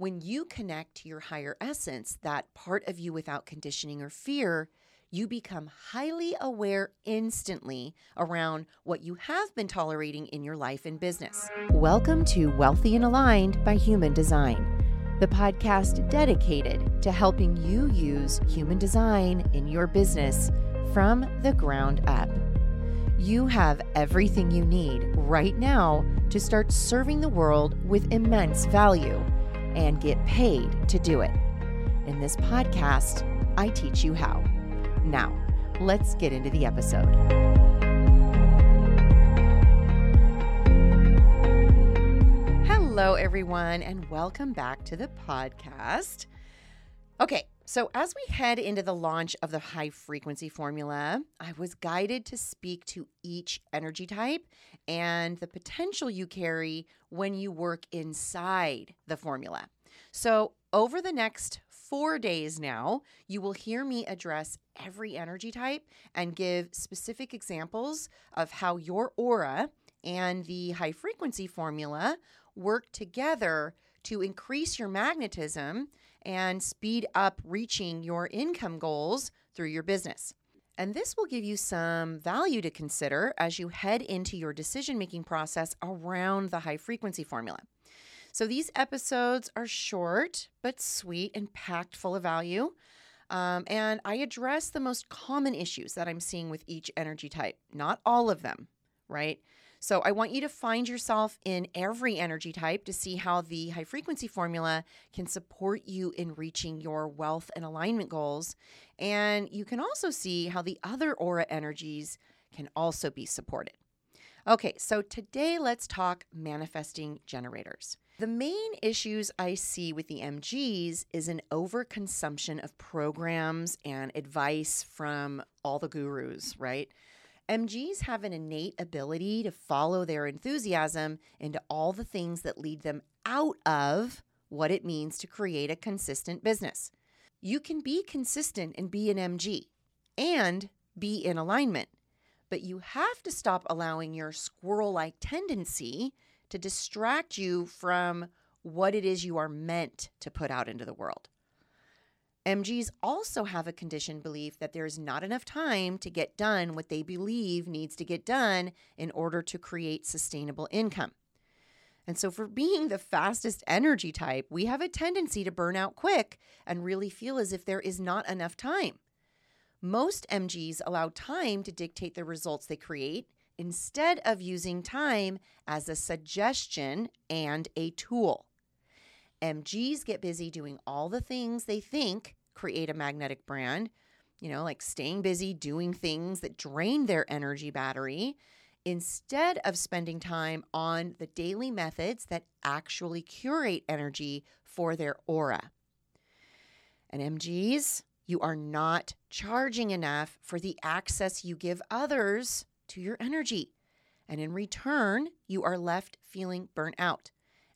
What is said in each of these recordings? when you connect to your higher essence, that part of you without conditioning or fear, you become highly aware instantly around what you have been tolerating in your life and business. Welcome to Wealthy and Aligned by Human Design, the podcast dedicated to helping you use human design in your business from the ground up. You have everything you need right now to start serving the world with immense value and get paid to do it. In this podcast, I teach you how. Now, let's get into the episode. Hello, everyone, and welcome back to the podcast. Okay, so as we head into the launch of the high frequency formula, I was guided to speak to each energy type and the potential you carry when you work inside the formula. So over the next 4 days now, you will hear me address every energy type and give specific examples of how your aura and the high frequency formula work together to increase your magnetism and speed up reaching your income goals through your business. And this will give you some value to consider as you head into your decision-making process around the high frequency formula. So these episodes are short, but sweet and packed full of value. And I address the most common issues that I'm seeing with each energy type, not all of them, right? So I want you to find yourself in every energy type to see how the high frequency formula can support you in reaching your wealth and alignment goals. And you can also see how the other aura energies can also be supported. Okay, so today let's talk manifesting generators. The main issues I see with the MGs is an overconsumption of programs and advice from all the gurus, right? MGs have an innate ability to follow their enthusiasm into all the things that lead them out of what it means to create a consistent business. You can be consistent and be an MG and be in alignment. But you have to stop allowing your squirrel-like tendency to distract you from what it is you are meant to put out into the world. MGs also have a conditioned belief that there is not enough time to get done what they believe needs to get done in order to create sustainable income. And so for being the fastest energy type, we have a tendency to burn out quick and really feel as if there is not enough time. Most MGs allow time to dictate the results they create instead of using time as a suggestion and a tool. MGs get busy doing all the things they think create a magnetic brand, like staying busy doing things that drain their energy battery instead of spending time on the daily methods that actually curate energy for their aura. And MGs, you are not charging enough for the access you give others to your energy. And in return, you are left feeling burnt out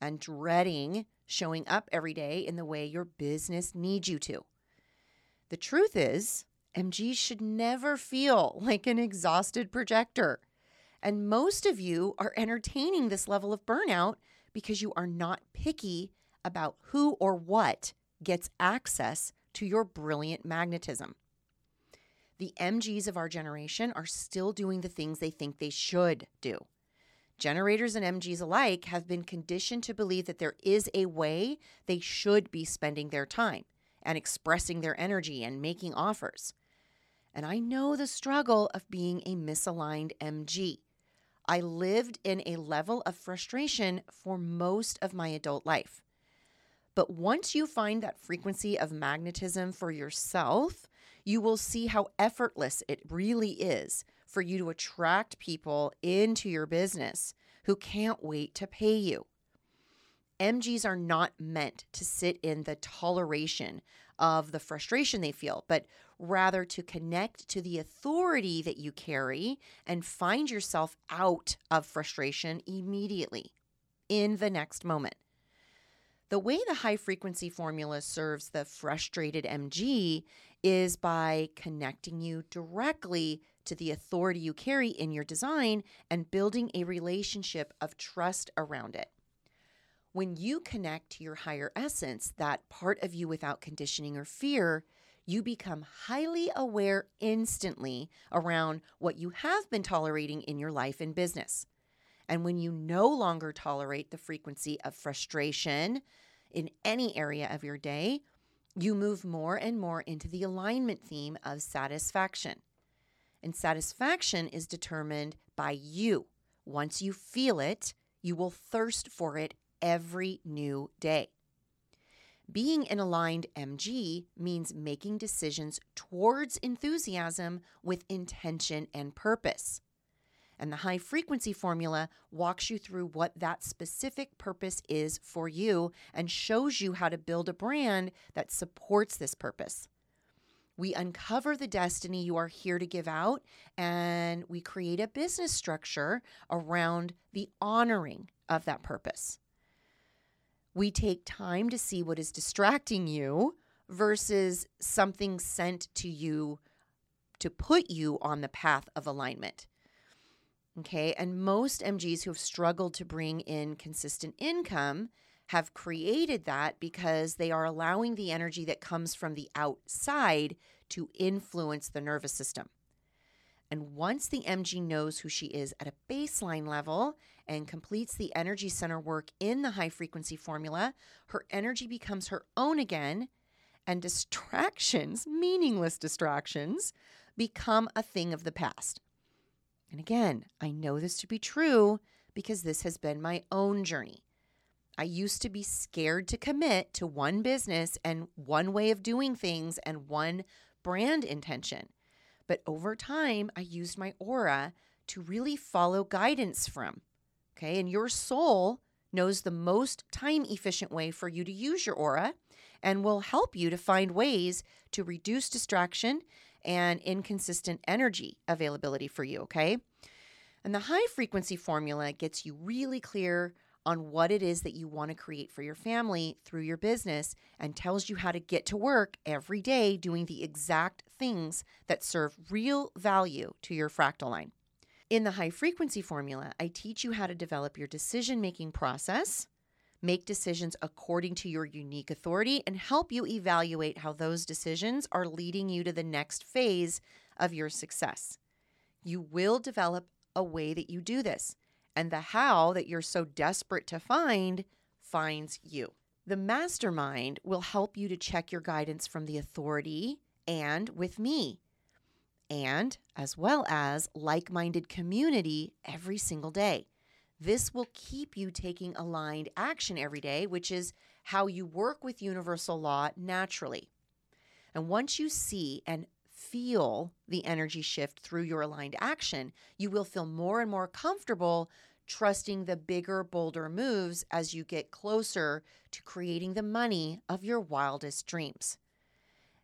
and dreading showing up every day in the way your business needs you to. The truth is, MGs should never feel like an exhausted projector. And most of you are entertaining this level of burnout because you are not picky about who or what gets access to your brilliant magnetism. The MGs of our generation are still doing the things they think they should do. Generators and MGs alike have been conditioned to believe that there is a way they should be spending their time and expressing their energy and making offers. And I know the struggle of being a misaligned MG. I lived in a level of frustration for most of my adult life. But once you find that frequency of magnetism for yourself, you will see how effortless it really is for you to attract people into your business who can't wait to pay you. MGs are not meant to sit in the toleration of the frustration they feel, but rather to connect to the authority that you carry and find yourself out of frustration immediately in the next moment. The way the high-frequency formula serves the frustrated MG is by connecting you directly to the authority you carry in your design and building a relationship of trust around it. when you connect to your higher essence, that part of you without conditioning or fear, you become highly aware instantly around what you have been tolerating in your life and business. And when you no longer tolerate the frequency of frustration in any area of your day, you move more and more into the alignment theme of satisfaction. And satisfaction is determined by you. Once you feel it, you will thirst for it every new day. Being an aligned MG means making decisions towards enthusiasm with intention and purpose. And the high frequency formula walks you through what that specific purpose is for you and shows you how to build a brand that supports this purpose. We uncover the destiny you are here to give out, and we create a business structure around the honoring of that purpose. We take time to see what is distracting you versus something sent to you to put you on the path of alignment. Okay, and most MGs who have struggled to bring in consistent income have created that because they are allowing the energy that comes from the outside to influence the nervous system. And once the MG knows who she is at a baseline level and completes the energy center work in the high frequency formula, her energy becomes her own again, and distractions, meaningless distractions, become a thing of the past. And again, I know this to be true because this has been my own journey. I used to be scared to commit to one business and one way of doing things and one brand intention. But over time, I used my aura to really follow guidance from. Okay, and your soul knows the most time-efficient way for you to use your aura and will help you to find ways to reduce distraction and inconsistent energy availability for you, okay? And the high-frequency formula gets you really clear on what it is that you want to create for your family through your business and tells you how to get to work every day doing the exact things that serve real value to your fractal line. In the high-frequency formula, I teach you how to develop your decision-making process, make decisions according to your unique authority, and help you evaluate how those decisions are leading you to the next phase of your success. You will develop a way that you do this, and the how that you're so desperate to find finds you. The mastermind will help you to check your guidance from the authority and with me, and as well as like-minded community every single day. This will keep you taking aligned action every day, which is how you work with universal law naturally. And once you see and feel the energy shift through your aligned action, you will feel more and more comfortable trusting the bigger, bolder moves as you get closer to creating the money of your wildest dreams.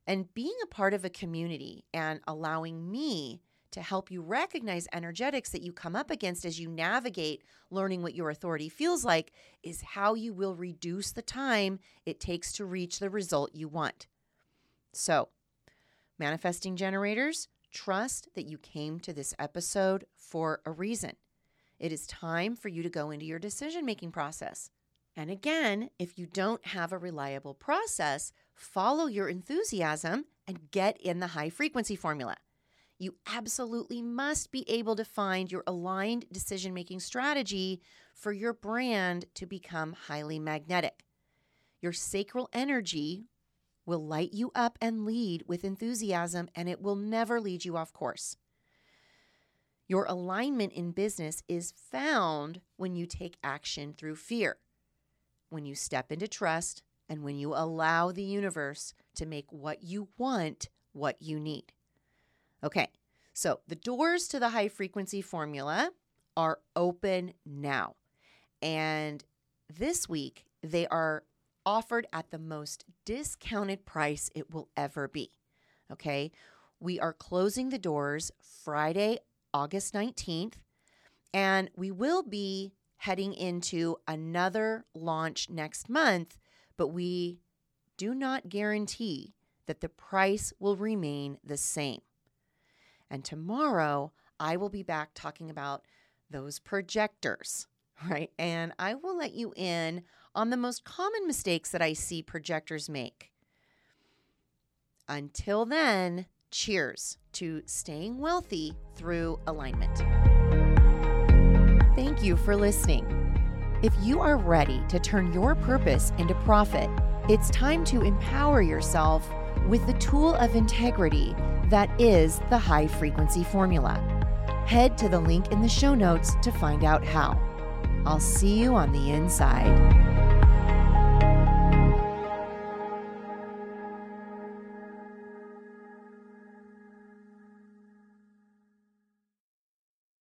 And being a part of a community and allowing me to help you recognize energetics that you come up against as you navigate learning what your authority feels like is how you will reduce the time it takes to reach the result you want. So, manifesting generators, trust that you came to this episode for a reason. It is time for you to go into your decision-making process. And again, if you don't have a reliable process, follow your enthusiasm and get in the high-frequency formula. You absolutely must be able to find your aligned decision-making strategy for your brand to become highly magnetic. Your sacral energy will light you up and lead with enthusiasm, and it will never lead you off course. Your alignment in business is found when you take action through fear, when you step into trust, and when you allow the universe to make what you want what you need. Okay, so the doors to the high frequency formula are open now. And this week, they are offered at the most discounted price it will ever be. Okay, we are closing the doors Friday, August 19th, and we will be heading into another launch next month, but we do not guarantee that the price will remain the same. And tomorrow, I will be back talking about those projectors, right? And I will let you in on the most common mistakes that I see projectors make. Until then, cheers to staying wealthy through alignment. Thank you for listening. If you are ready to turn your purpose into profit, it's time to empower yourself with the tool of integrity that is the high frequency formula. Head to the link in the show notes to find out how. I'll see you on the inside.